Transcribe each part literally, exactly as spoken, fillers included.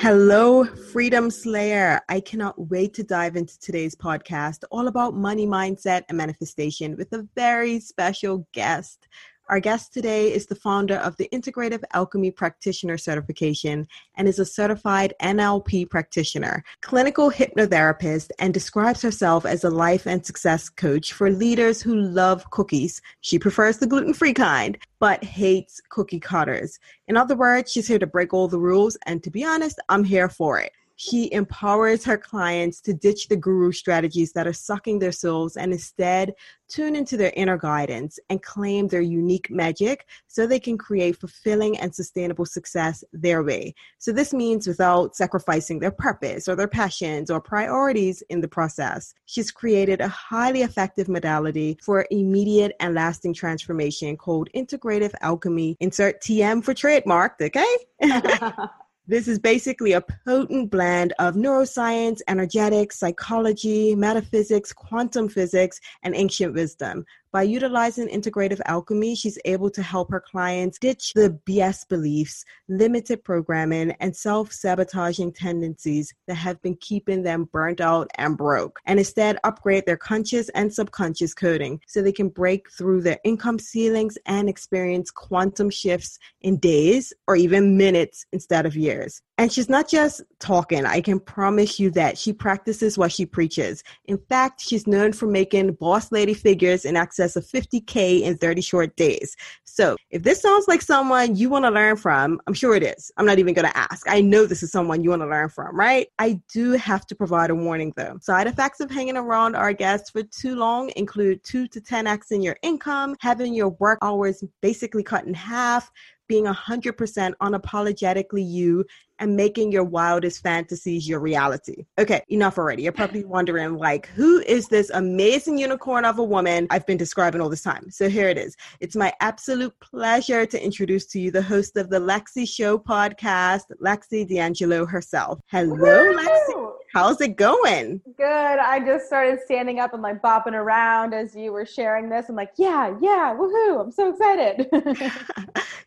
Hello, Freedom Slayer. I cannot wait to dive into today's podcast all about money mindset and manifestation with a very special guest. Our guest today is the founder of the Integrative Alchemy Practitioner Certification and is a certified N L P practitioner, clinical hypnotherapist, and describes herself as a life and success coach for leaders who love cookies. She prefers the gluten-free kind, but hates cookie cutters. In other words, she's here to break all the rules, and to be honest, I'm here for it. She empowers her clients to ditch the guru strategies that are sucking their souls and instead tune into their inner guidance and claim their unique magic so they can create fulfilling and sustainable success their way. So this means without sacrificing their purpose or their passions or priorities in the process. She's created a highly effective modality for immediate and lasting transformation called Integrative Alchemy. Insert T M for trademarked, okay? This is basically a potent blend of neuroscience, energetics, psychology, metaphysics, quantum physics, and ancient wisdom. By utilizing integrative alchemy, she's able to help her clients ditch the B S beliefs, limited programming, and self-sabotaging tendencies that have been keeping them burnt out and broke, and instead upgrade their conscious and subconscious coding so they can break through their income ceilings and experience quantum shifts in days or even minutes instead of years. And she's not just talking. I can promise you that she practices what she preaches. In fact, she's known for making boss lady figures in excess of fifty K in thirty short days. So if this sounds like someone you want to learn from, I'm sure it is. I'm not even going to ask. I know this is someone you want to learn from, right? I do have to provide a warning though. Side effects of hanging around our guests for too long include two to ten X in your income, having your work hours basically cut in half, being one hundred percent unapologetically you, and making your wildest fantasies your reality. Okay, enough already. You're probably wondering, like, who is this amazing unicorn of a woman I've been describing all this time? So here it is. It's my absolute pleasure to introduce to you the host of the Lexi Show podcast, Lexi D'Angelo herself. Hello, Woo! Lexi. How's it going? Good. I just started standing up and like bopping around as you were sharing this. I'm like, yeah, yeah, woohoo. I'm so excited.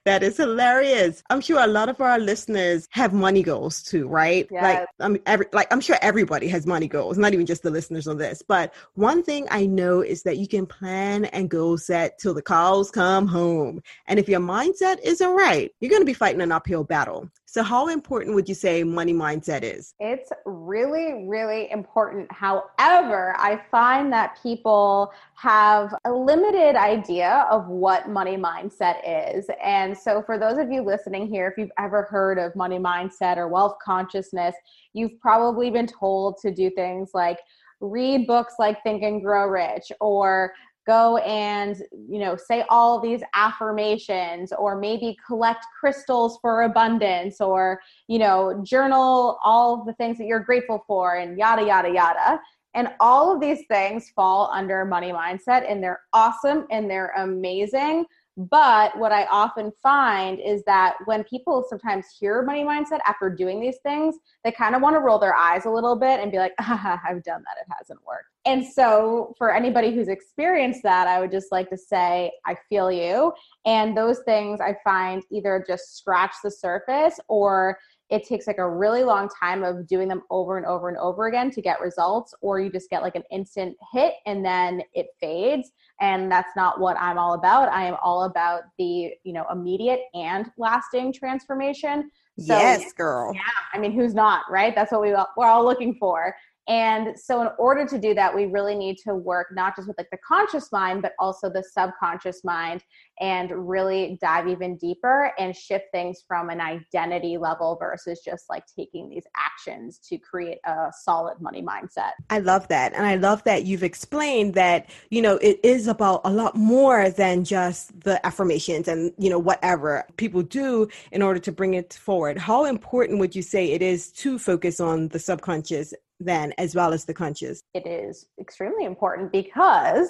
That is hilarious. I'm sure a lot of our listeners have money goals too, right? Yes. Like, I'm every, like, I'm sure everybody has money goals, not even just the listeners on this. But one thing I know is that you can plan and goal set till the cows come home. And if your mindset isn't right, you're going to be fighting an uphill battle. So how important would you say money mindset is? It's really, really important. However, I find that people have a limited idea of what money mindset is. And so for those of you listening here, if you've ever heard of money mindset or wealth consciousness, you've probably been told to do things like read books like Think and Grow Rich, or go and, you know, say all these affirmations, or maybe collect crystals for abundance, or, you know, journal all the things that you're grateful for, and yada, yada, yada. And all of these things fall under money mindset, and they're awesome and they're amazing. But what I often find is that when people sometimes hear money mindset after doing these things, they kind of want to roll their eyes a little bit and be like, ah, I've done that. It hasn't worked. And so for anybody who's experienced that, I would just like to say, I feel you. And those things I find either just scratch the surface, or it takes like a really long time of doing them over and over and over again to get results, or you just get like an instant hit and then it fades. And that's not what I'm all about. I am all about the, you know, immediate and lasting transformation. So, yes, girl. Yeah. I mean, who's not, right? That's what we, we're all looking for. And so in order to do that, we really need to work not just with like the conscious mind, but also the subconscious mind, and really dive even deeper and shift things from an identity level versus just like taking these actions to create a solid money mindset. I love that. And I love that you've explained that, you know, it is about a lot more than just the affirmations and, you know, whatever people do in order to bring it forward. How important would you say it is to focus on the subconscious then, as well as the conscious? It is extremely important because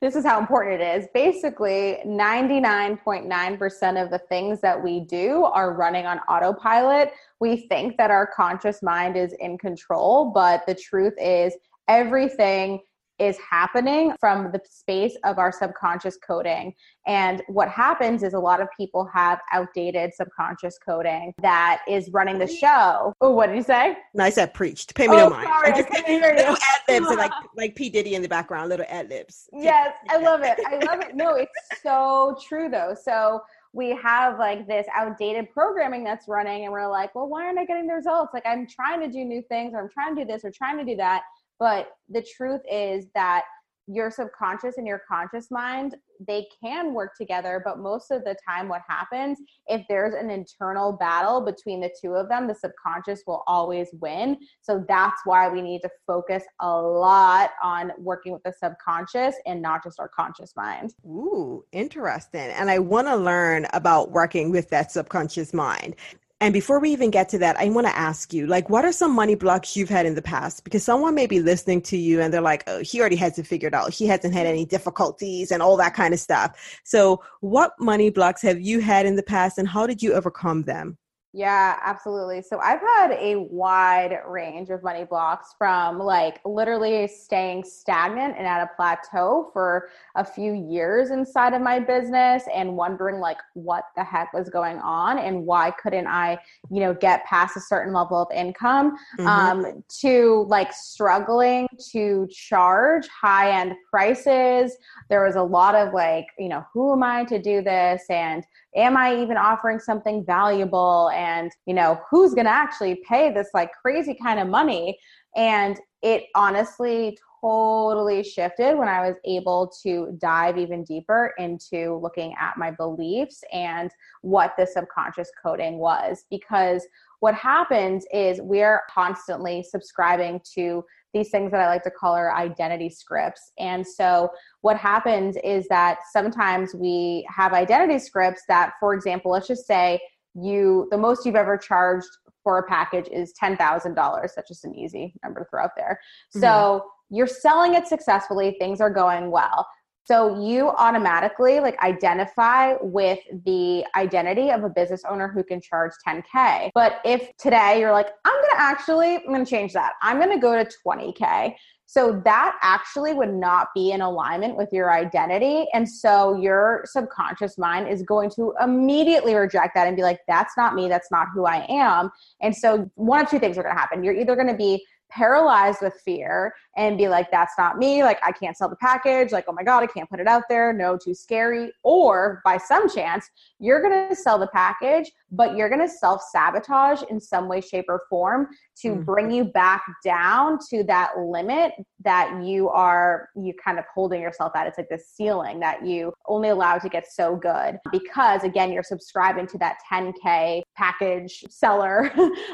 this is how important it is. Basically, ninety-nine point nine percent of the things that we do are running on autopilot. We think that our conscious mind is in control, but the truth is everything is happening from the space of our subconscious coding. And what happens is a lot of people have outdated subconscious coding that is running the show. Oh, what did you say? No, I said preached. Pay me oh, no mind. Sorry, I just couldn't hear you. Ad-libs are like, like P. Diddy in the background, little ad-libs. Yes, I love it. I love it. No, it's so true though. So we have like this outdated programming that's running and we're like, well, why aren't I getting the results? Like I'm trying to do new things or I'm trying to do this or trying to do that. But the truth is that your subconscious and your conscious mind, they can work together. But most of the time what happens, if there's an internal battle between the two of them, the subconscious will always win. So that's why we need to focus a lot on working with the subconscious and not just our conscious mind. Ooh, interesting. And I want to learn about working with that subconscious mind. And before we even get to that, I want to ask you, like, what are some money blocks you've had in the past? Because someone may be listening to you and they're like, oh, he already has it figured out. He hasn't had any difficulties and all that kind of stuff. So what money blocks have you had in the past and how did you overcome them? Yeah, absolutely. So I've had a wide range of money blocks from like literally staying stagnant and at a plateau for a few years inside of my business and wondering like what the heck was going on and why couldn't I, you know, get past a certain level of income, mm-hmm. um, to like struggling to charge high-end prices. There was a lot of like, you know, who am I to do this? And am I even offering something valuable? And, you know, who's going to actually pay this like crazy kind of money? And it honestly totally shifted when I was able to dive even deeper into looking at my beliefs and what the subconscious coding was. Because what happens is we're constantly subscribing to these things that I like to call our identity scripts. And so what happens is that sometimes we have identity scripts that, for example, let's just say you, the most you've ever charged for a package is ten thousand dollars. That's just an easy number to throw out there. Mm-hmm. So you're selling it successfully. Things are going well. So you automatically like identify with the identity of a business owner who can charge ten K. But if today you're like, I'm going to actually, I'm going to change that. I'm going to go to twenty K. So that actually would not be in alignment with your identity. And so your subconscious mind is going to immediately reject that and be like, that's not me. That's not who I am. And so one of two things are going to happen. You're either going to be paralyzed with fear and be like, that's not me. Like, I can't sell the package. Like, oh my God, I can't put it out there. No, too scary. Or by some chance, you're going to sell the package, but you're going to self-sabotage in some way, shape, or form to mm-hmm. bring you back down to that limit that you are, you kind of holding yourself at. It's like this ceiling that you only allow to get so good because again, you're subscribing to that ten K package seller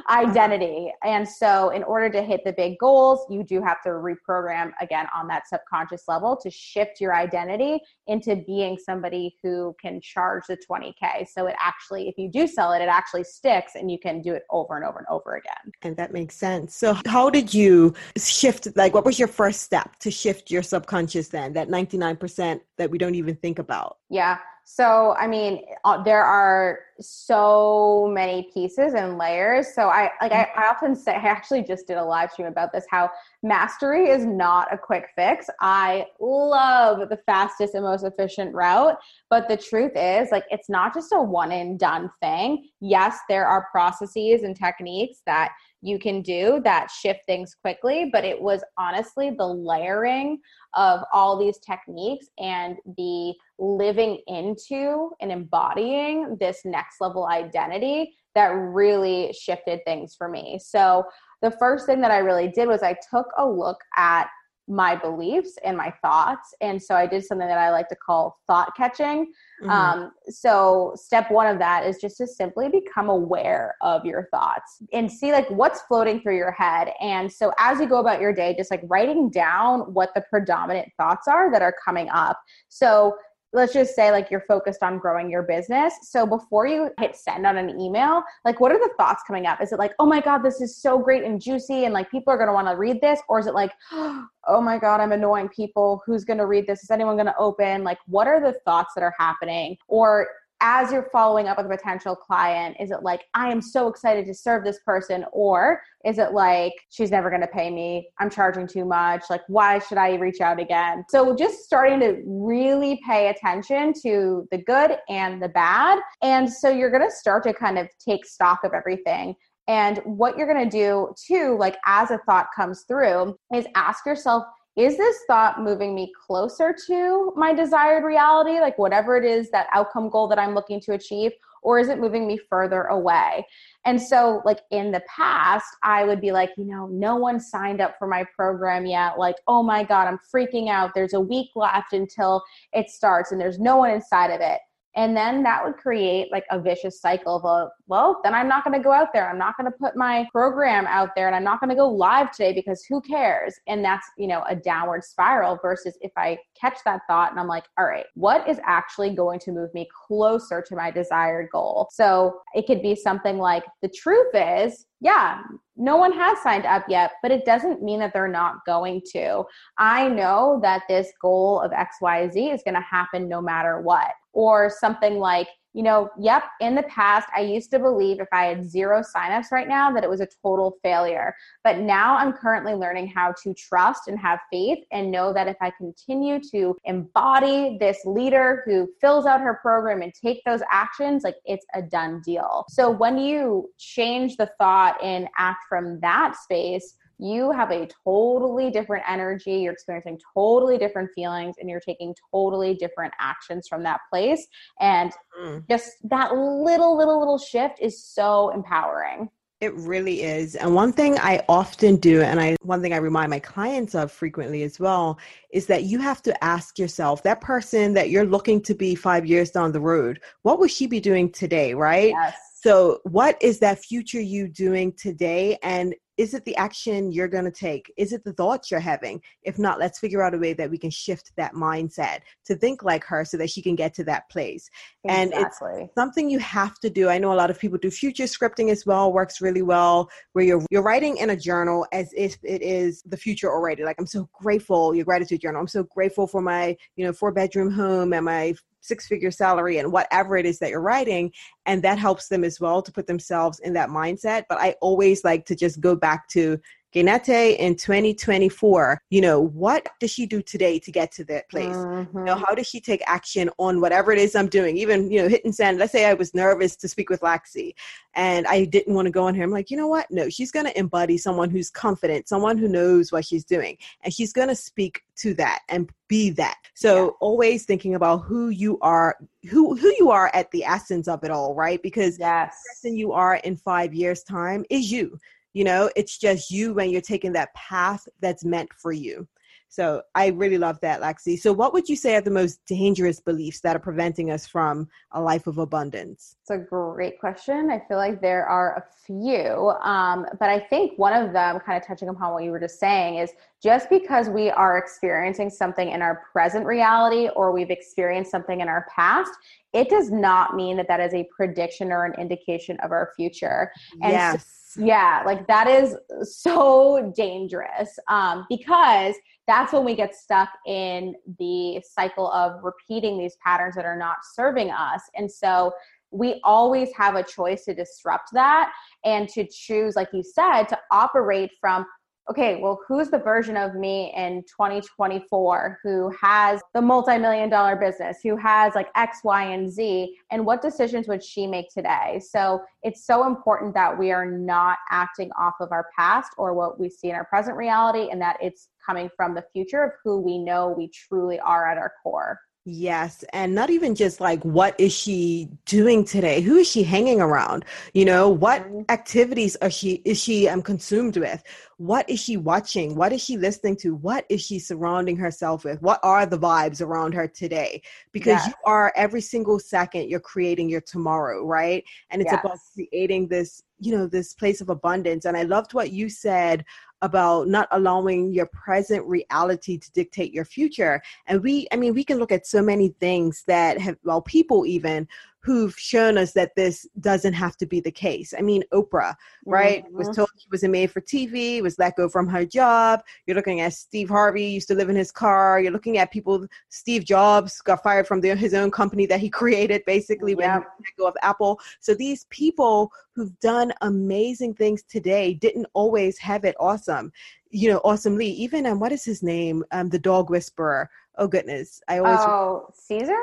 identity. And so in order to hit the big goals, you do have to reprogram again on that subconscious level to shift your identity into being somebody who can charge the twenty K. So it actually, if you do sell it, it actually sticks and you can do it over and over and over again. And that makes sense. So how did you shift, like what was your first step to shift your subconscious then, that ninety-nine percent that we don't even think about? Yeah. So, I mean, there are so many pieces and layers. So I, like I, I often say, I actually just did a live stream about this, how mastery is not a quick fix. I love the fastest and most efficient route, but the truth is like, it's not just a one and done thing. Yes, there are processes and techniques that you can do that shift things quickly, but it was honestly the layering of all these techniques and the living into and embodying this next level identity that really shifted things for me. So the first thing that I really did was I took a look at my beliefs and my thoughts. And so I did something that I like to call thought catching. Mm-hmm. Um, so step one of that is just to simply become aware of your thoughts and see like what's floating through your head. And so as you go about your day, just like writing down what the predominant thoughts are that are coming up. So let's just say like you're focused on growing your business. So before you hit send on an email, like what are the thoughts coming up? Is it like, oh my God, this is so great and juicy and like people are going to want to read this? Or is it like, oh my God, I'm annoying people. Who's going to read this? Is anyone going to open? Like what are the thoughts that are happening? Or as you're following up with a potential client, is it like, I am so excited to serve this person? Or is it like, she's never going to pay me. I'm charging too much. Like, why should I reach out again? So just starting to really pay attention to the good and the bad. And so you're going to start to kind of take stock of everything. And what you're going to do too, like as a thought comes through, is ask yourself, is this thought moving me closer to my desired reality? Like whatever it is, that outcome goal that I'm looking to achieve, or is it moving me further away? And so like in the past, I would be like, you know, no one signed up for my program yet. Like, oh my God, I'm freaking out. There's a week left until it starts and there's no one inside of it. And then that would create like a vicious cycle of, a, well, then I'm not going to go out there. I'm not going to put my program out there and I'm not going to go live today because who cares? And that's, you know, a downward spiral versus if I catch that thought and I'm like, all right, what is actually going to move me closer to my desired goal? So it could be something like, the truth is, yeah, no one has signed up yet, but it doesn't mean that they're not going to. I know that this goal of X Y Z is going to happen no matter what. Or something like, you know, yep, in the past, I used to believe if I had zero signups right now that it was a total failure. But now I'm currently learning how to trust and have faith and know that if I continue to embody this leader who fills out her program and take those actions, like it's a done deal. So when you change the thought and act from that space, you have a totally different energy, you're experiencing totally different feelings, and you're taking totally different actions from that place. And mm-hmm. just that little, little, little shift is so empowering. It really is. And one thing I often do, and I one thing I remind my clients of frequently as well, is that you have to ask yourself, that person that you're looking to be five years down the road, what would she be doing today, right? Yes. So what is that future you doing today? And is it the action you're going to take? Is it the thoughts you're having? If not, let's figure out a way that we can shift that mindset to think like her so that she can get to that place. Exactly. And it's something you have to do. I know a lot of people do future scripting as well, works really well, where you're you're writing in a journal as if it is the future already. Like, I'm so grateful, your gratitude journal. I'm so grateful for my, you know, four bedroom home and my six-figure salary and whatever it is that you're writing. And that helps them as well to put themselves in that mindset. But I always like to just go back to Ganete in twenty twenty-four. You know, what does she do today to get to that place? Mm-hmm. You know, how does she take action on whatever it is I'm doing? Even, you know, hit and send. Let's say I was nervous to speak with Lexi and I didn't want to go on here. I'm like, you know what? No, she's going to embody someone who's confident, someone who knows what she's doing. And she's going to speak to that and be that. So yeah. Always thinking about who you are, who, who you are at the essence of it all, right? Because yes. The person you are in five years' time is you. You know, it's just you when you're taking that path that's meant for you. So I really love that, Lexi. So what would you say are the most dangerous beliefs that are preventing us from a life of abundance? It's a great question. I feel like there are a few, um, but I think one of them, kind of touching upon what you were just saying, is just because we are experiencing something in our present reality or we've experienced something in our past, it does not mean that that is a prediction or an indication of our future. And yes. So, yeah, like that is so dangerous um, because that's when we get stuck in the cycle of repeating these patterns that are not serving us. And so we always have a choice to disrupt that and to choose, like you said, to operate from, okay, well, who's the version of me in twenty twenty-four who has the multi-million dollar business, who has like X, Y, and Z, and what decisions would she make today? So it's so important that we are not acting off of our past or what we see in our present reality, and that it's coming from the future of who we know we truly are at our core. Yes. And not even just like, what is she doing today? Who is she hanging around? You know, what activities are she, is she um, consumed with? What is she watching? What is she listening to? What is she surrounding herself with? What are the vibes around her today? Because yes. You are every single second you're creating your tomorrow, right? And it's yes. about creating this, you know, this place of abundance. And I loved what you said about not allowing your present reality to dictate your future. And we, I mean, we can look at so many things that have, well, people even who've shown us that this doesn't have to be the case. I mean, Oprah, right? Mm-hmm. Was told she wasn't made for T V, was let go from her job. You're looking at Steve Harvey, used to live in his car. You're looking at people, Steve Jobs got fired from the, his own company that he created, basically, yeah. when he let go of Apple. So these people who've done amazing things today didn't always have it awesome, you know, awesomely. Even, um, what is his name? Um, the dog whisperer. Oh, goodness. I always. Oh, Cesar?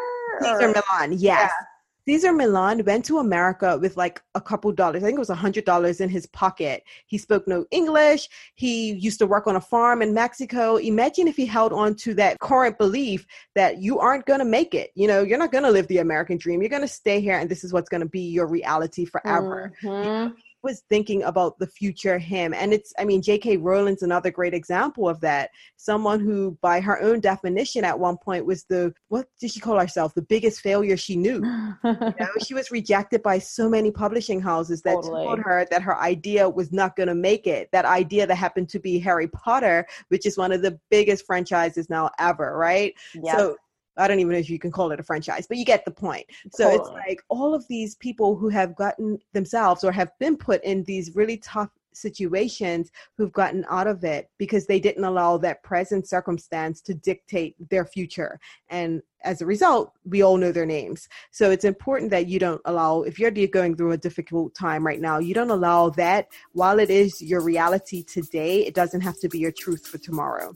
Cesar Millan, yes. Yeah. Cesar Millan went to America with like a couple dollars. I think it was one hundred dollars in his pocket. He spoke no English. He used to work on a farm in Mexico. Imagine if he held on to that current belief that you aren't going to make it. You know, you're not going to live the American dream. You're going to stay here and this is what's going to be your reality forever. Mm-hmm. You know, he was thinking about the future him. And it's, I mean, J K Rowling's another great example of that. Someone who, by her own definition at one point, was the, what did she call herself? The biggest failure she knew. You know, she was rejected by so many publishing houses that totally. Told her that her idea was not going to make it. That idea that happened to be Harry Potter, which is one of the biggest franchises now ever, right? Yep. So I don't even know if you can call it a franchise, but you get the point. So totally. It's like all of these people who have gotten themselves or have been put in these really tough situations who've gotten out of it because they didn't allow that present circumstance to dictate their future. And as a result, we all know their names. So it's important that you don't allow, if you're going through a difficult time right now, you don't allow that. While it is your reality today, it doesn't have to be your truth for tomorrow.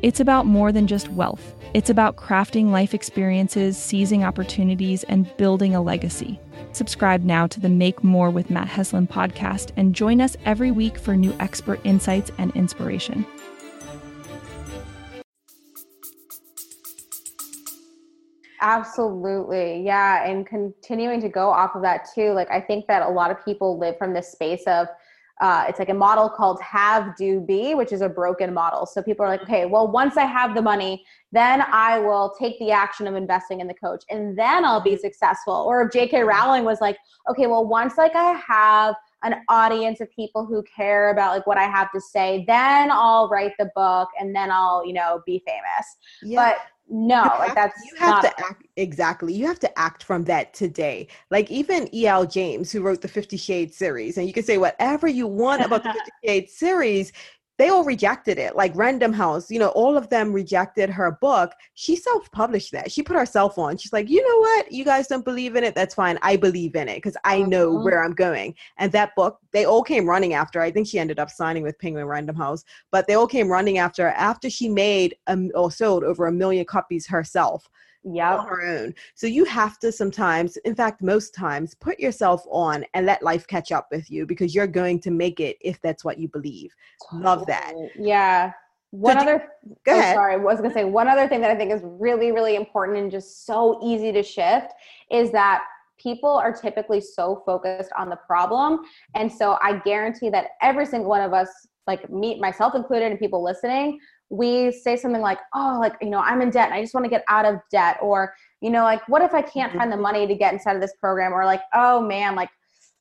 It's about more than just wealth. It's about crafting life experiences, seizing opportunities, and building a legacy. Subscribe now to the Make More with Matt Heslin podcast and join us every week for new expert insights and inspiration. Absolutely. Yeah. And continuing to go off of that too, like I think that a lot of people live from this space of, Uh, it's like a model called have, do, be, which is a broken model. So people are like, okay, well, once I have the money, then I will take the action of investing in the coach and then I'll be successful. Or if J K Rowling was like, okay, well, once like I have an audience of people who care about like what I have to say, then I'll write the book and then I'll, you know, be famous. Yeah. But no, you like have, that's you have not- to act exactly. You have to act from that today. Like even E L James, who wrote the Fifty Shades series, and you can say whatever you want about the Fifty Shades series, they all rejected it. Like Random House, you know, all of them rejected her book. She self-published that. She put herself on. She's like, you know what? You guys don't believe in it. That's fine. I believe in it because I know uh-huh. where I'm going. And that book, they all came running after. I think she ended up signing with Penguin Random House, but they all came running after, after she made um, or sold over a million copies herself. Yeah, on her own. So you have to sometimes, in fact, most times, put yourself on and let life catch up with you because you're going to make it if that's what you believe. Totally. Love that. Yeah. One so other, you, go ahead. Oh, sorry, I was going to say one other thing that I think is really, really important and just so easy to shift is that people are typically so focused on the problem. And so I guarantee that every single one of us, like me, myself included, and people listening, we say something like, oh, like, you know, I'm in debt and I just want to get out of debt. Or, you know, like, what if I can't find the money to get inside of this program? Or like, oh man, like,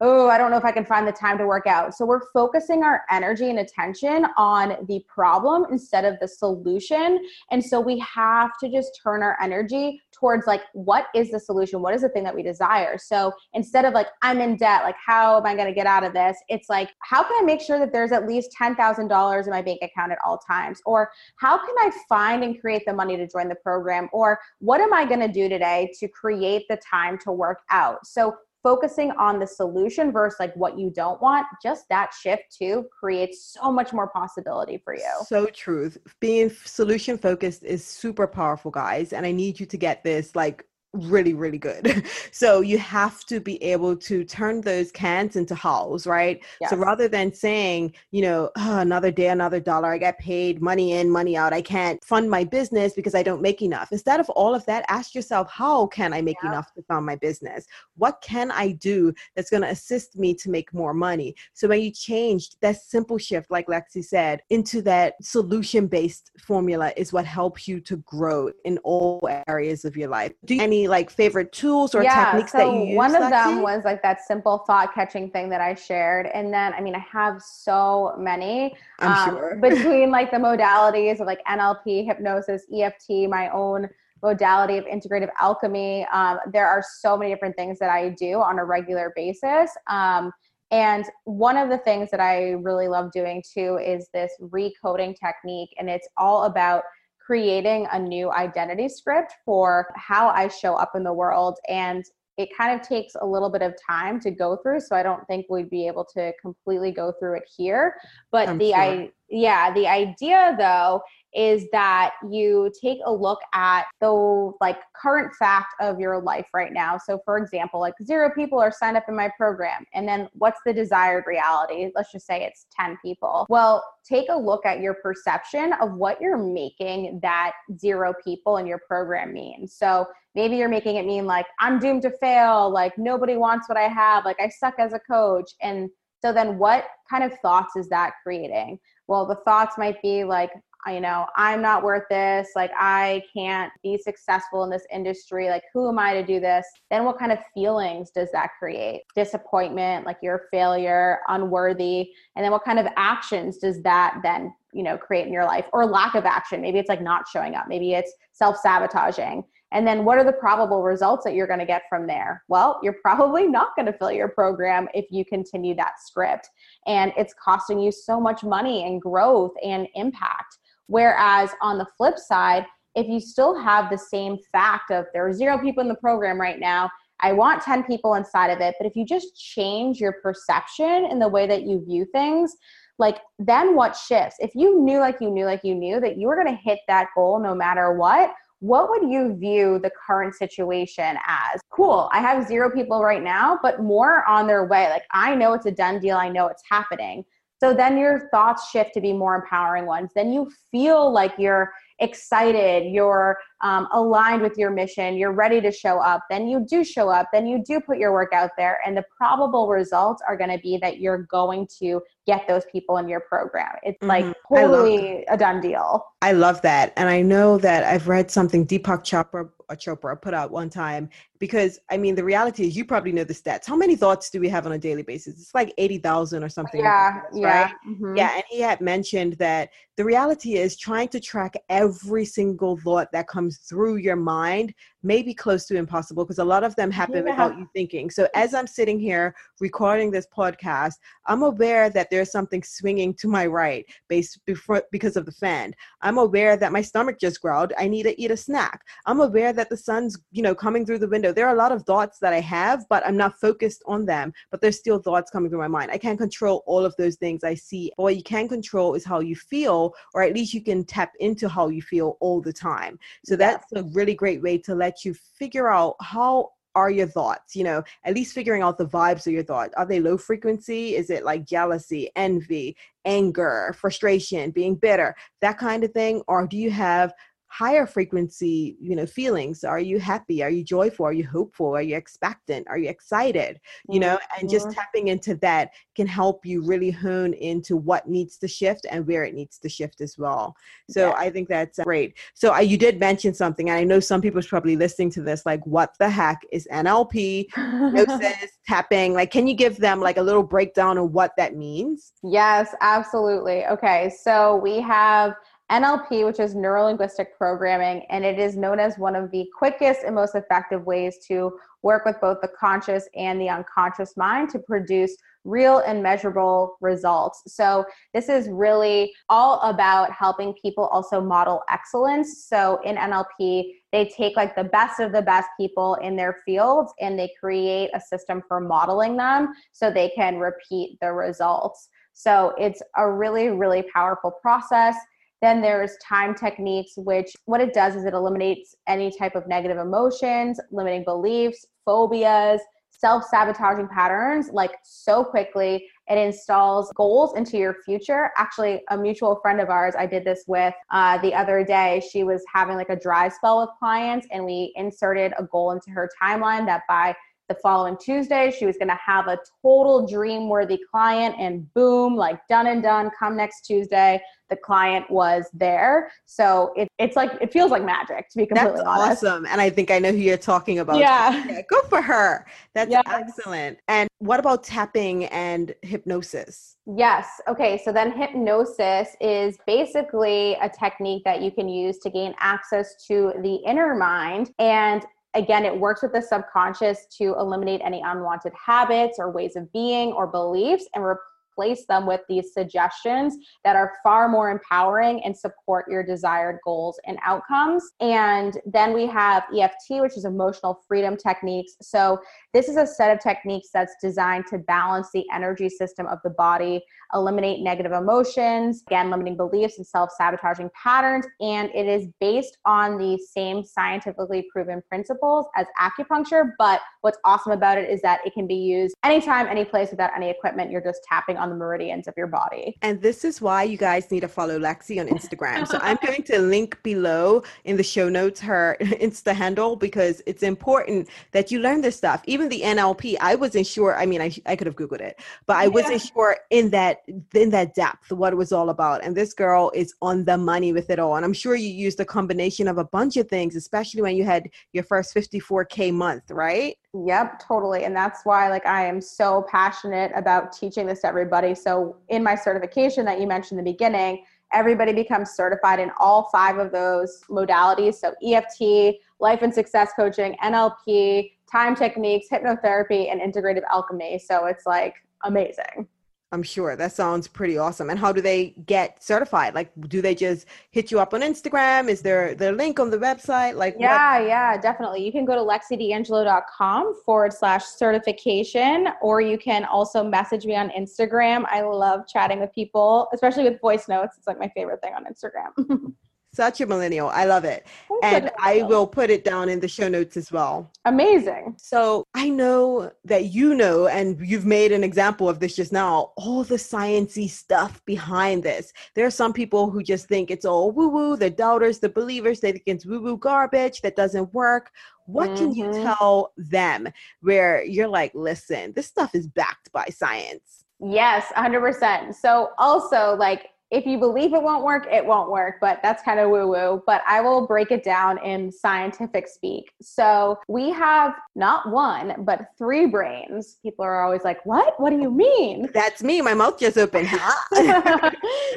oh, I don't know if I can find the time to work out. So we're focusing our energy and attention on the problem instead of the solution. And so we have to just turn our energy towards like, what is the solution? What is the thing that we desire? So instead of like, I'm in debt, like, how am I going to get out of this? It's like, how can I make sure that there's at least ten thousand dollars in my bank account at all times? Or how can I find and create the money to join the program? Or what am I going to do today to create the time to work out? So focusing on the solution versus like what you don't want, just that shift too creates so much more possibility for you. So truth. Being solution focused is super powerful, guys. And I need you to get this like really, really good. So you have to be able to turn those cans into hauls, right? Yes. So rather than saying, you know, oh, another day, another dollar, I got paid, money in, money out, I can't fund my business because I don't make enough. Instead of all of that, ask yourself, how can I make yeah. enough to fund my business? What can I do that's going to assist me to make more money? So when you changed that simple shift, like Lexi said, into that solution-based formula is what helps you to grow in all areas of your life. Do you any like favorite tools or yeah, techniques so that you use? One of them in? was like that simple thought catching thing that I shared. And then, I mean, I have so many I'm um, sure. between like the modalities of like N L P, hypnosis, E F T, my own modality of integrative alchemy. Um, there are so many different things that I do on a regular basis. Um, and one of the things that I really love doing too is this recoding technique. And it's all about creating a new identity script for how I show up in the world. And it kind of takes a little bit of time to go through. So I don't think we'd be able to completely go through it here. But I'm the sure. I yeah, the idea though is that you take a look at the like current fact of your life right now. So for example, like zero people are signed up in my program. And then what's the desired reality? Let's just say it's ten people. Well, take a look at your perception of what you're making that zero people in your program mean. So maybe you're making it mean like, I'm doomed to fail. Like nobody wants what I have. Like I suck as a coach. And so then what kind of thoughts is that creating? Well, the thoughts might be like, you know, I'm not worth this. Like, I can't be successful in this industry. Like, who am I to do this? Then what kind of feelings does that create? Disappointment, like you're a failure, unworthy. And then what kind of actions does that then, you know, create in your life? Or lack of action. Maybe it's like not showing up. Maybe it's self-sabotaging. And then what are the probable results that you're going to get from there? Well, you're probably not going to fill your program if you continue that script. And it's costing you so much money and growth and impact. Whereas on the flip side, if you still have the same fact of there are zero people in the program right now, I want ten people inside of it. But if you just change your perception in the way that you view things, like then what shifts? If you knew, like you knew, like you knew that you were going to hit that goal no matter what, what would you view the current situation as? Cool, I have zero people right now, but more on their way. Like I know it's a done deal. I know it's happening. So then your thoughts shift to be more empowering ones. Then you feel like you're excited, you're um, aligned with your mission, you're ready to show up. Then you do show up, then you do put your work out there. And the probable results are going to be that you're going to get those people in your program. It's mm-hmm. like totally a done deal. I love that. And I know that I've read something Deepak Chopra Chopra put out one time, because I mean, the reality is you probably know the stats. How many thoughts do we have on a daily basis? It's like eighty thousand or something. Yeah. Like that, yeah. Right? Mm-hmm. Yeah. And he had mentioned that the reality is trying to track every single thought that comes through your mind may be close to impossible, because a lot of them happen yeah. without you thinking. So as I'm sitting here recording this podcast, I'm aware that there's something swinging to my right based before, because of the fan. I'm aware that my stomach just growled. I need to eat a snack. I'm aware that the sun's, you know, coming through the window. There are a lot of thoughts that I have, but I'm not focused on them, but there's still thoughts coming through my mind. I can't control all of those things I see. But what you can control is how you feel, or at least you can tap into how you feel all the time. So yeah. that's a really great way to let you figure out how are your thoughts, you know, at least figuring out the vibes of your thoughts. Are they low frequency? Is it like jealousy, envy, anger, frustration, being bitter, that kind of thing? Or do you have higher frequency, you know, feelings? Are you happy? Are you joyful? Are you hopeful? Are you expectant? Are you excited? You know, and just tapping into that can help you really hone into what needs to shift and where it needs to shift as well. So yeah. I think that's great. So uh, you did mention something, and I know some people's probably listening to this, like, what the heck is N L P, hypnosis, tapping? Like, can you give them like a little breakdown of what that means? Yes, absolutely. Okay. So we have N L P, which is neuro-linguistic programming, and it is known as one of the quickest and most effective ways to work with both the conscious and the unconscious mind to produce real and measurable results. So this is really all about helping people also model excellence. So in N L P, they take like the best of the best people in their fields and they create a system for modeling them so they can repeat the results. So it's a really, really powerful process. Then there's time techniques, which what it does is it eliminates any type of negative emotions, limiting beliefs, phobias, self-sabotaging patterns like so quickly. It installs goals into your future. Actually, a mutual friend of ours, I did this with uh, the other day. She was having like a dry spell with clients, and we inserted a goal into her timeline that by the following Tuesday, she was going to have a total dream-worthy client, and boom, like done and done. Come next Tuesday, the client was there. So it, it's like, it feels like magic, to be completely That's honest. That's awesome. And I think I know who you're talking about. Yeah. yeah good for her. That's yes. excellent. And what about tapping and hypnosis? Yes. Okay. So then hypnosis is basically a technique that you can use to gain access to the inner mind, and again, it works with the subconscious to eliminate any unwanted habits or ways of being or beliefs and replace them with these suggestions that are far more empowering and support your desired goals and outcomes. And then we have E F T, which is emotional freedom techniques. So this is a set of techniques that's designed to balance the energy system of the body, eliminate negative emotions, again, limiting beliefs and self-sabotaging patterns. And it is based on the same scientifically proven principles as acupuncture. But what's awesome about it is that it can be used anytime, any place, without any equipment. You're just tapping on the meridians of your body. And this is why you guys need to follow Lexi on Instagram. So I'm going to link below in the show notes her Insta handle, because it's important that you learn this stuff. Even the N L P, I wasn't sure. I mean, I, I could have Googled it, but I wasn't yeah. sure in that, in that depth, what it was all about. And this girl is on the money with it all. And I'm sure you used a combination of a bunch of things, especially when you had your first fifty-four K month, right? Yep, totally. And that's why, like, I am so passionate about teaching this to everybody. So in my certification that you mentioned in the beginning, everybody becomes certified in all five of those modalities. So E F T, life and success coaching, N L P, time techniques, hypnotherapy, and integrative alchemy. So it's like amazing. I'm sure that sounds pretty awesome. And how do they get certified? Like, do they just hit you up on Instagram? Is there their link on the website? Like, yeah, what? yeah, definitely. You can go to LexiD'Angelo.com forward slash certification, or you can also message me on Instagram. I love chatting with people, especially with voice notes. It's like my favorite thing on Instagram. Such a millennial. I love it. And I will put it down in the show notes as well. Amazing. So I know that you know, and you've made an example of this just now, all the sciencey stuff behind this. There are some people who just think it's all woo-woo, the doubters, the believers, they think it's woo-woo garbage that doesn't work. What mm-hmm. can you tell them where you're like, listen, this stuff is backed by science? Yes, one hundred percent. So also, like, if you believe it won't work, it won't work, but that's kind of woo-woo. But I will break it down in scientific speak. So we have not one, but three brains. People are always like, what? What do you mean? That's me. My mouth just opened.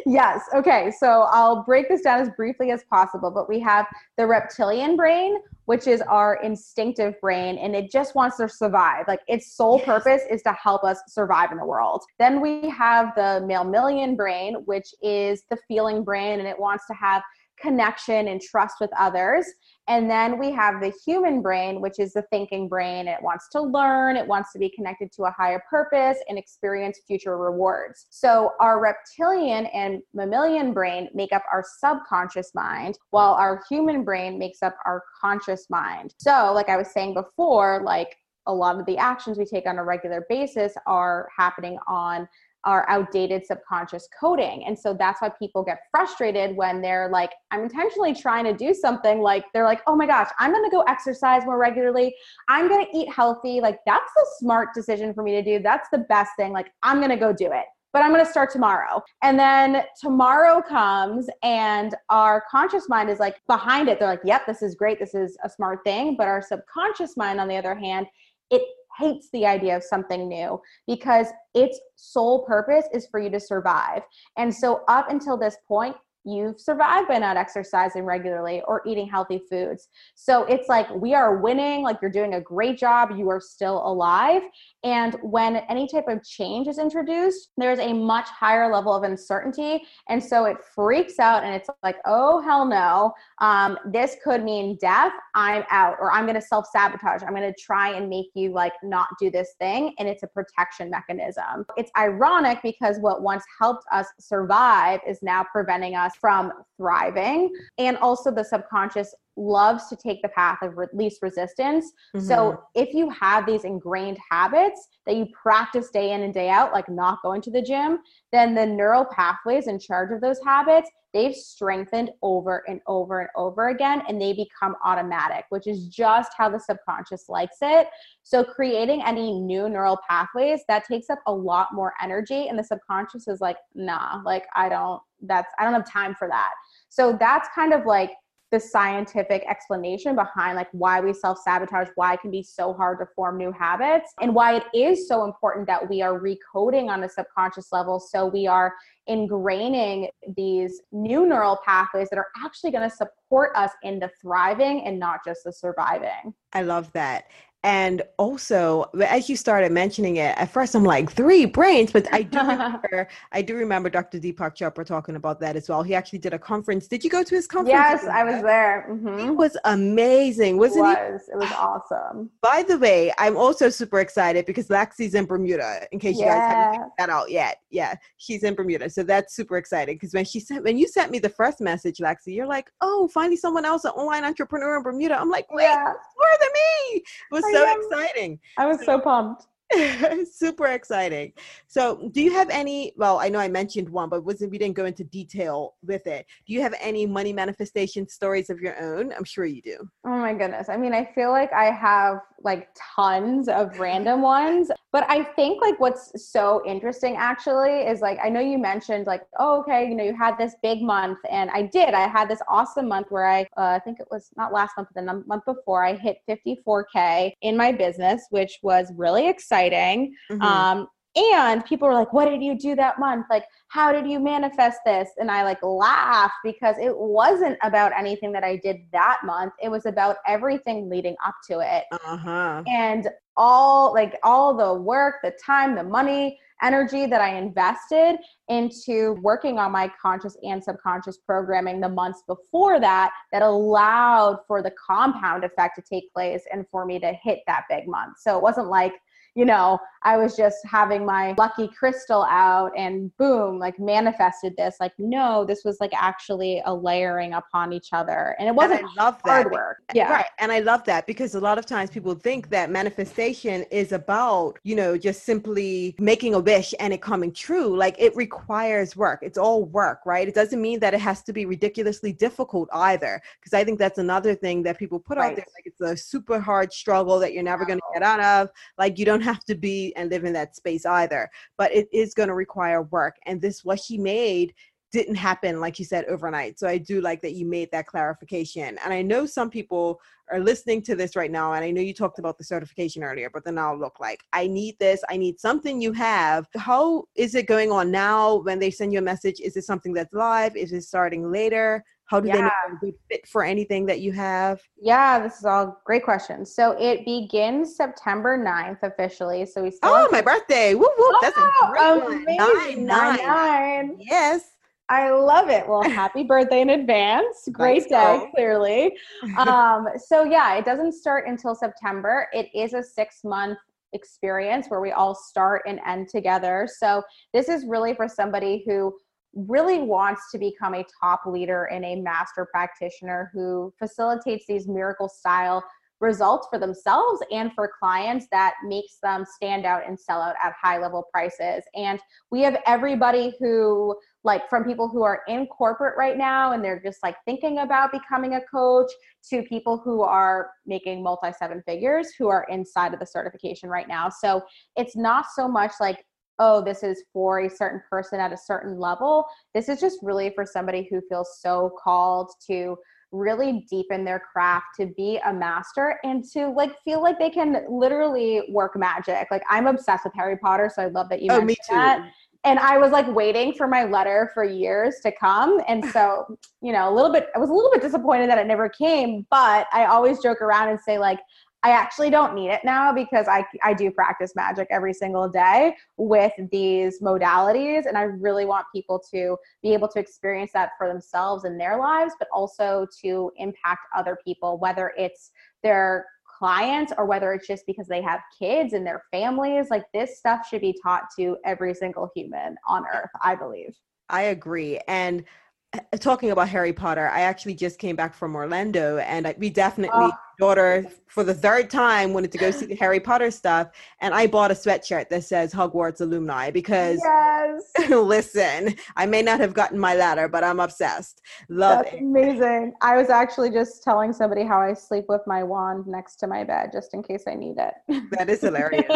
Yes. Okay. So I'll break this down as briefly as possible, but we have the reptilian brain, which is our instinctive brain, and it just wants to survive. Like, its sole yes. purpose is to help us survive in the world. Then we have the mammalian brain, which is the feeling brain, and it wants to have connection and trust with others. And then we have the human brain, which is the thinking brain. It wants to learn. It wants to be connected to a higher purpose and experience future rewards. So our reptilian and mammalian brain make up our subconscious mind, while our human brain makes up our conscious mind. So like I was saying before, like, a lot of the actions we take on a regular basis are happening on our outdated subconscious coding. And so that's why people get frustrated when they're like, I'm intentionally trying to do something. Like, they're like, oh my gosh, I'm going to go exercise more regularly. I'm going to eat healthy. Like, that's a smart decision for me to do. That's the best thing. Like, I'm going to go do it, but I'm going to start tomorrow. And then tomorrow comes and our conscious mind is like behind it. They're like, yep, this is great. This is a smart thing. But our subconscious mind, on the other hand, it hates the idea of something new because its sole purpose is for you to survive. And so up until this point, you've survived by not exercising regularly or eating healthy foods. So it's like, we are winning, like, you're doing a great job, you are still alive. And when any type of change is introduced, there's a much higher level of uncertainty. And so it freaks out and it's like, oh, hell no. Um, this could mean death. I'm out, or I'm going to self-sabotage. I'm going to try and make you like not do this thing. And it's a protection mechanism. It's ironic because what once helped us survive is now preventing us from thriving. And also the subconscious loves to take the path of re- least resistance. Mm-hmm. So if you have these ingrained habits that you practice day in and day out, like not going to the gym, then the neural pathways in charge of those habits, they've strengthened over and over and over again, and they become automatic, which is just how the subconscious likes it. So creating any new neural pathways, that takes up a lot more energy, and the subconscious is like, nah, like I don't, that's, I don't have time for that. So that's kind of like the scientific explanation behind like why we self-sabotage, why it can be so hard to form new habits, and why it is so important that we are recoding on a subconscious level. So we are ingraining these new neural pathways that are actually going to support us in the thriving and not just the surviving. I love that. And also, as you started mentioning it, at first I'm like, three brains, but I do remember, I do remember Doctor Deepak Chopra talking about that as well. He actually did a conference. Did you go to his conference? Yes, I was there. Mm-hmm. It was amazing, wasn't it? It was. It was awesome. By the way, I'm also super excited because Lexi's in Bermuda, in case yeah. you guys haven't figured that out yet. Yeah, she's in Bermuda. So that's super exciting because when she sent, when you sent me the first message, Lexi, you're like, oh, finally someone else, an online entrepreneur in Bermuda. I'm like, wait, yeah. it's more than me. It was so exciting. I was so, so pumped. Super exciting. So do you have any, well, I know I mentioned one, but wasn't we didn't go into detail with it. Do you have any money manifestation stories of your own? I'm sure you do. Oh my goodness. I mean, I feel like I have like tons of random ones, but I think like what's so interesting actually is like, I know you mentioned like, oh, okay, you know, you had this big month, and I did, I had this awesome month where I, uh, I think it was not last month, but the month before, I hit fifty-four K in my business, which was really exciting. Mm-hmm. Um, and people were like, what did you do that month? Like, how did you manifest this? And I like laughed because it wasn't about anything that I did that month. It was about everything leading up to it. Uh-huh. And all like all the work, the time, the money, energy that I invested into working on my conscious and subconscious programming the months before that, that allowed for the compound effect to take place and for me to hit that big month. So it wasn't like, you know, I was just having my lucky crystal out and boom, like manifested this. Like, no, this was like actually a layering upon each other. And it wasn't and love hard that. work. Yeah. Right. And I love that because a lot of times people think that manifestation is about, you know, just simply making a wish and it coming true. Like it requires work. It's all work, right? It doesn't mean that it has to be ridiculously difficult either. Because I think that's another thing that people put right. out there. Like it's a super hard struggle that you're never no. going to get out of. Like you don't have to be and live in that space either, but it is going to require work. And this, what she made didn't happen, like you said, overnight. So I do like that you made that clarification. And I know some people are listening to this right now. And I know you talked about the certification earlier, but then I'll look like, I need this. I need something you have. How is it going on now? When they send you a message, is it something that's live? Is it starting later? How do yeah. they know a good fit for anything that you have? Yeah, this is all great questions. So it begins September ninth officially. So we still Oh, have- my birthday. Woo, woo. Oh, that's a great amazing. one. Nine, nine. Nine. Yes. I love it. Well, happy birthday in advance. Great day, clearly. Um, so yeah, it doesn't start until September. It is a six-month experience where we all start and end together. So this is really for somebody who really wants to become a top leader and a master practitioner who facilitates these miracle style results for themselves and for clients that makes them stand out and sell out at high level prices. And we have everybody who like from people who are in corporate right now and they're just like thinking about becoming a coach to people who are making multi seven figures who are inside of the certification right now. So it's not so much like, oh, this is for a certain person at a certain level. This is just really for somebody who feels so called to really deepen their craft, to be a master and to like feel like they can literally work magic. Like I'm obsessed with Harry Potter, so I love that you oh, mentioned me too. that. And I was like waiting for my letter for years to come. And so, you know, a little bit, I was a little bit disappointed that it never came, but I always joke around and say like, I actually don't need it now because I I do practice magic every single day with these modalities. And I really want people to be able to experience that for themselves in their lives, but also to impact other people, whether it's their clients or whether it's just because they have kids and their families. Like this stuff should be taught to every single human on earth, I believe. I agree. And talking about Harry Potter, I actually just came back from Orlando, and I, we definitely, oh. my daughter, for the third time, wanted to go see the Harry Potter stuff. And I bought a sweatshirt that says Hogwarts alumni because, yes. listen, I may not have gotten my ladder, but I'm obsessed. Love That's it. Amazing. I was actually just telling somebody how I sleep with my wand next to my bed, just in case I need it. That is hilarious.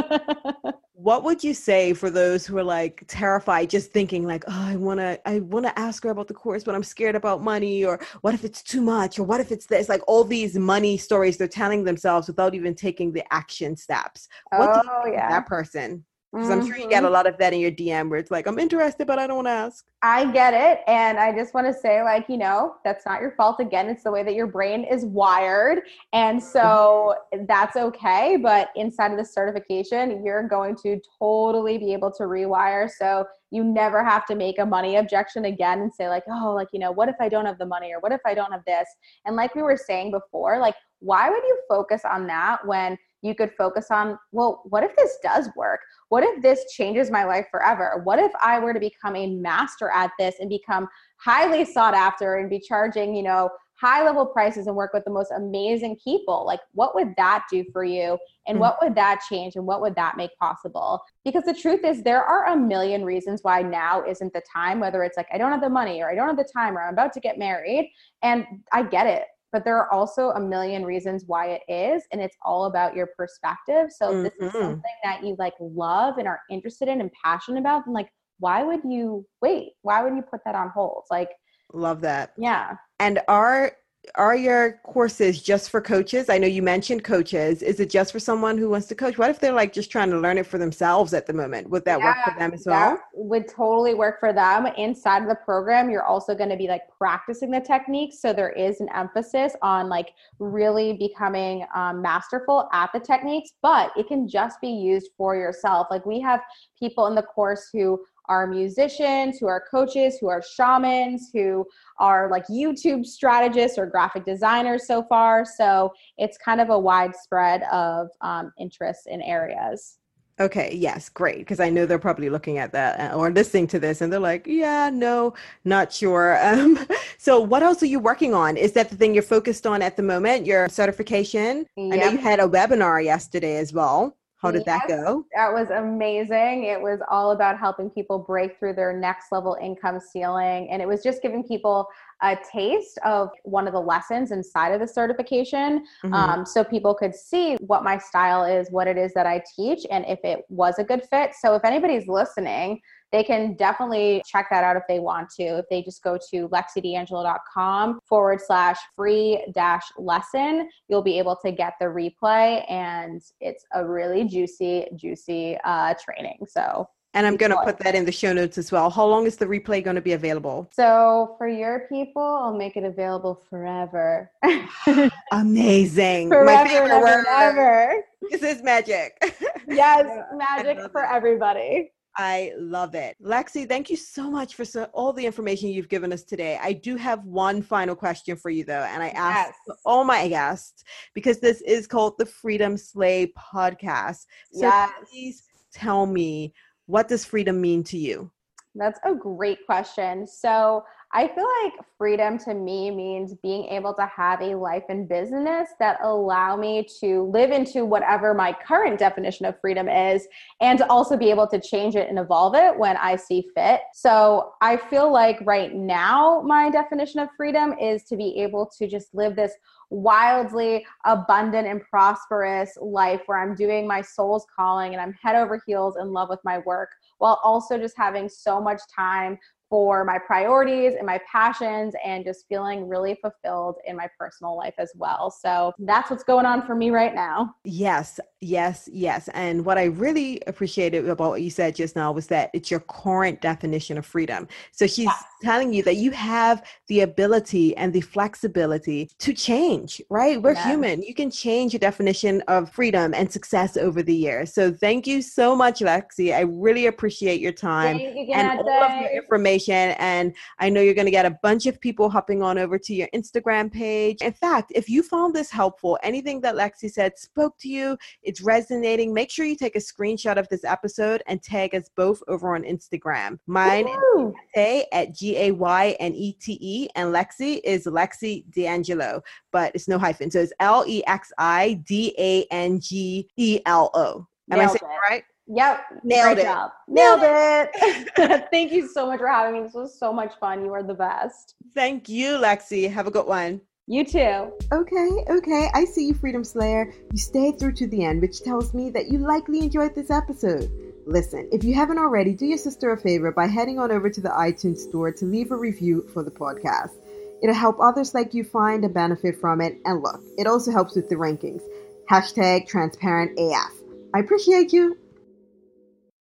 What would you say for those who are like terrified, just thinking like, oh, I want to, I want to ask her about the course, but I'm scared about money, or what if it's too much, or what if it's this, like all these money stories they're telling themselves without even taking the action steps. What oh, do you think yeah. of that person? Because mm-hmm. I'm sure you get a lot of that in your D M where it's like, I'm interested, but I don't want to ask. I get it. And I just want to say, like, you know, that's not your fault. Again, it's the way that your brain is wired. And so that's okay. But inside of the certification, you're going to totally be able to rewire. So you never have to make a money objection again and say like, oh, like, you know, what if I don't have the money, or what if I don't have this? And like we were saying before, like, why would you focus on that when you could focus on, well, what if this does work? What if this changes my life forever? What if I were to become a master at this and become highly sought after and be charging, you know, high level prices and work with the most amazing people? Like, what would that do for you? And what would that change? And what would that make possible? Because the truth is, there are a million reasons why now isn't the time, whether it's like, I don't have the money, or I don't have the time, or I'm about to get married. And I get it. But there are also a million reasons why it is. And it's all about your perspective. So mm-hmm. if this is something that you like love and are interested in and passionate about, then like, why would you wait? Why would you put that on hold? Like, love that. Yeah. And are, are your courses just for coaches? I know you mentioned coaches. Is it just for someone who wants to coach? What if they're like just trying to learn it for themselves at the moment? Would that yeah, work for them as well? That would totally work for them. Inside of the program, you're also going to be like practicing the techniques. So there is an emphasis on like really becoming um, masterful at the techniques, but it can just be used for yourself. Like we have people in the course who are musicians, who are coaches, who are shamans, who are like YouTube strategists or graphic designers so far. So it's kind of a widespread of um, interests in areas. Okay. Yes. Great. Because I know they're probably looking at that or listening to this and they're like, yeah, no, not sure. Um, so what else are you working on? Is that the thing you're focused on at the moment, your certification? Yep. I know you had a webinar yesterday as well. How did yes, that go? That was amazing. It was all about helping people break through their next level income ceiling. And it was just giving people a taste of one of the lessons inside of the certification. Mm-hmm. Um, so people could see what my style is, what it is that I teach, and if it was a good fit. So if anybody's listening, they can definitely check that out if they want to. If they just go to lexi d'angelo dot com forward slash free dash lesson, you'll be able to get the replay. And it's a really juicy, juicy uh, training. So. And I'm going to put that in the show notes as well. How long is the replay going to be available? So for your people, I'll make it available forever. Amazing. Forever, my favorite word. Forever. This is magic. Yes, magic for that. Everybody. I love it. Lexi, thank you so much for so, all the information you've given us today. I do have one final question for you though. And I asked yes. all my guests, because this is called the Freedom Slay Podcast. So yes. please tell me, what does freedom mean to you? That's a great question. So I feel like freedom to me means being able to have a life and business that allow me to live into whatever my current definition of freedom is, and to also be able to change it and evolve it when I see fit. So I feel like right now, my definition of freedom is to be able to just live this wildly abundant and prosperous life where I'm doing my soul's calling and I'm head over heels in love with my work, while also just having so much time for my priorities and my passions, and just feeling really fulfilled in my personal life as well. So that's what's going on for me right now. Yes, yes, yes. And what I really appreciated about what you said just now was that it's your current definition of freedom. So she's yes. telling you that you have the ability and the flexibility to change, right? We're yes. human. You can change your definition of freedom and success over the years. So thank you so much, Lexi. I really appreciate your time you, and all of your information information. And I know you're going to get a bunch of people hopping on over to your Instagram page. In fact, if you found this helpful, anything that Lexi said spoke to you, it's resonating, make sure you take a screenshot of this episode and tag us both over on Instagram. Mine Woo-hoo. is at G A Y N E T E, and Lexi is Lexi D'Angelo, but it's no hyphen. So it's L E X I D A N G E L O. Am Nailed I saying that right? Yep. Nailed Great it. Job. Nailed it. Thank you so much for having me. This was so much fun. You are the best. Thank you, Lexi. Have a good one. You too. Okay, okay. I see you, Freedom Slayer. You stayed through to the end, which tells me that you likely enjoyed this episode. Listen, if you haven't already, do your sister a favor by heading on over to the iTunes store to leave a review for the podcast. It'll help others like you find and benefit from it. And look, it also helps with the rankings. Hashtag transparent A F. I appreciate you.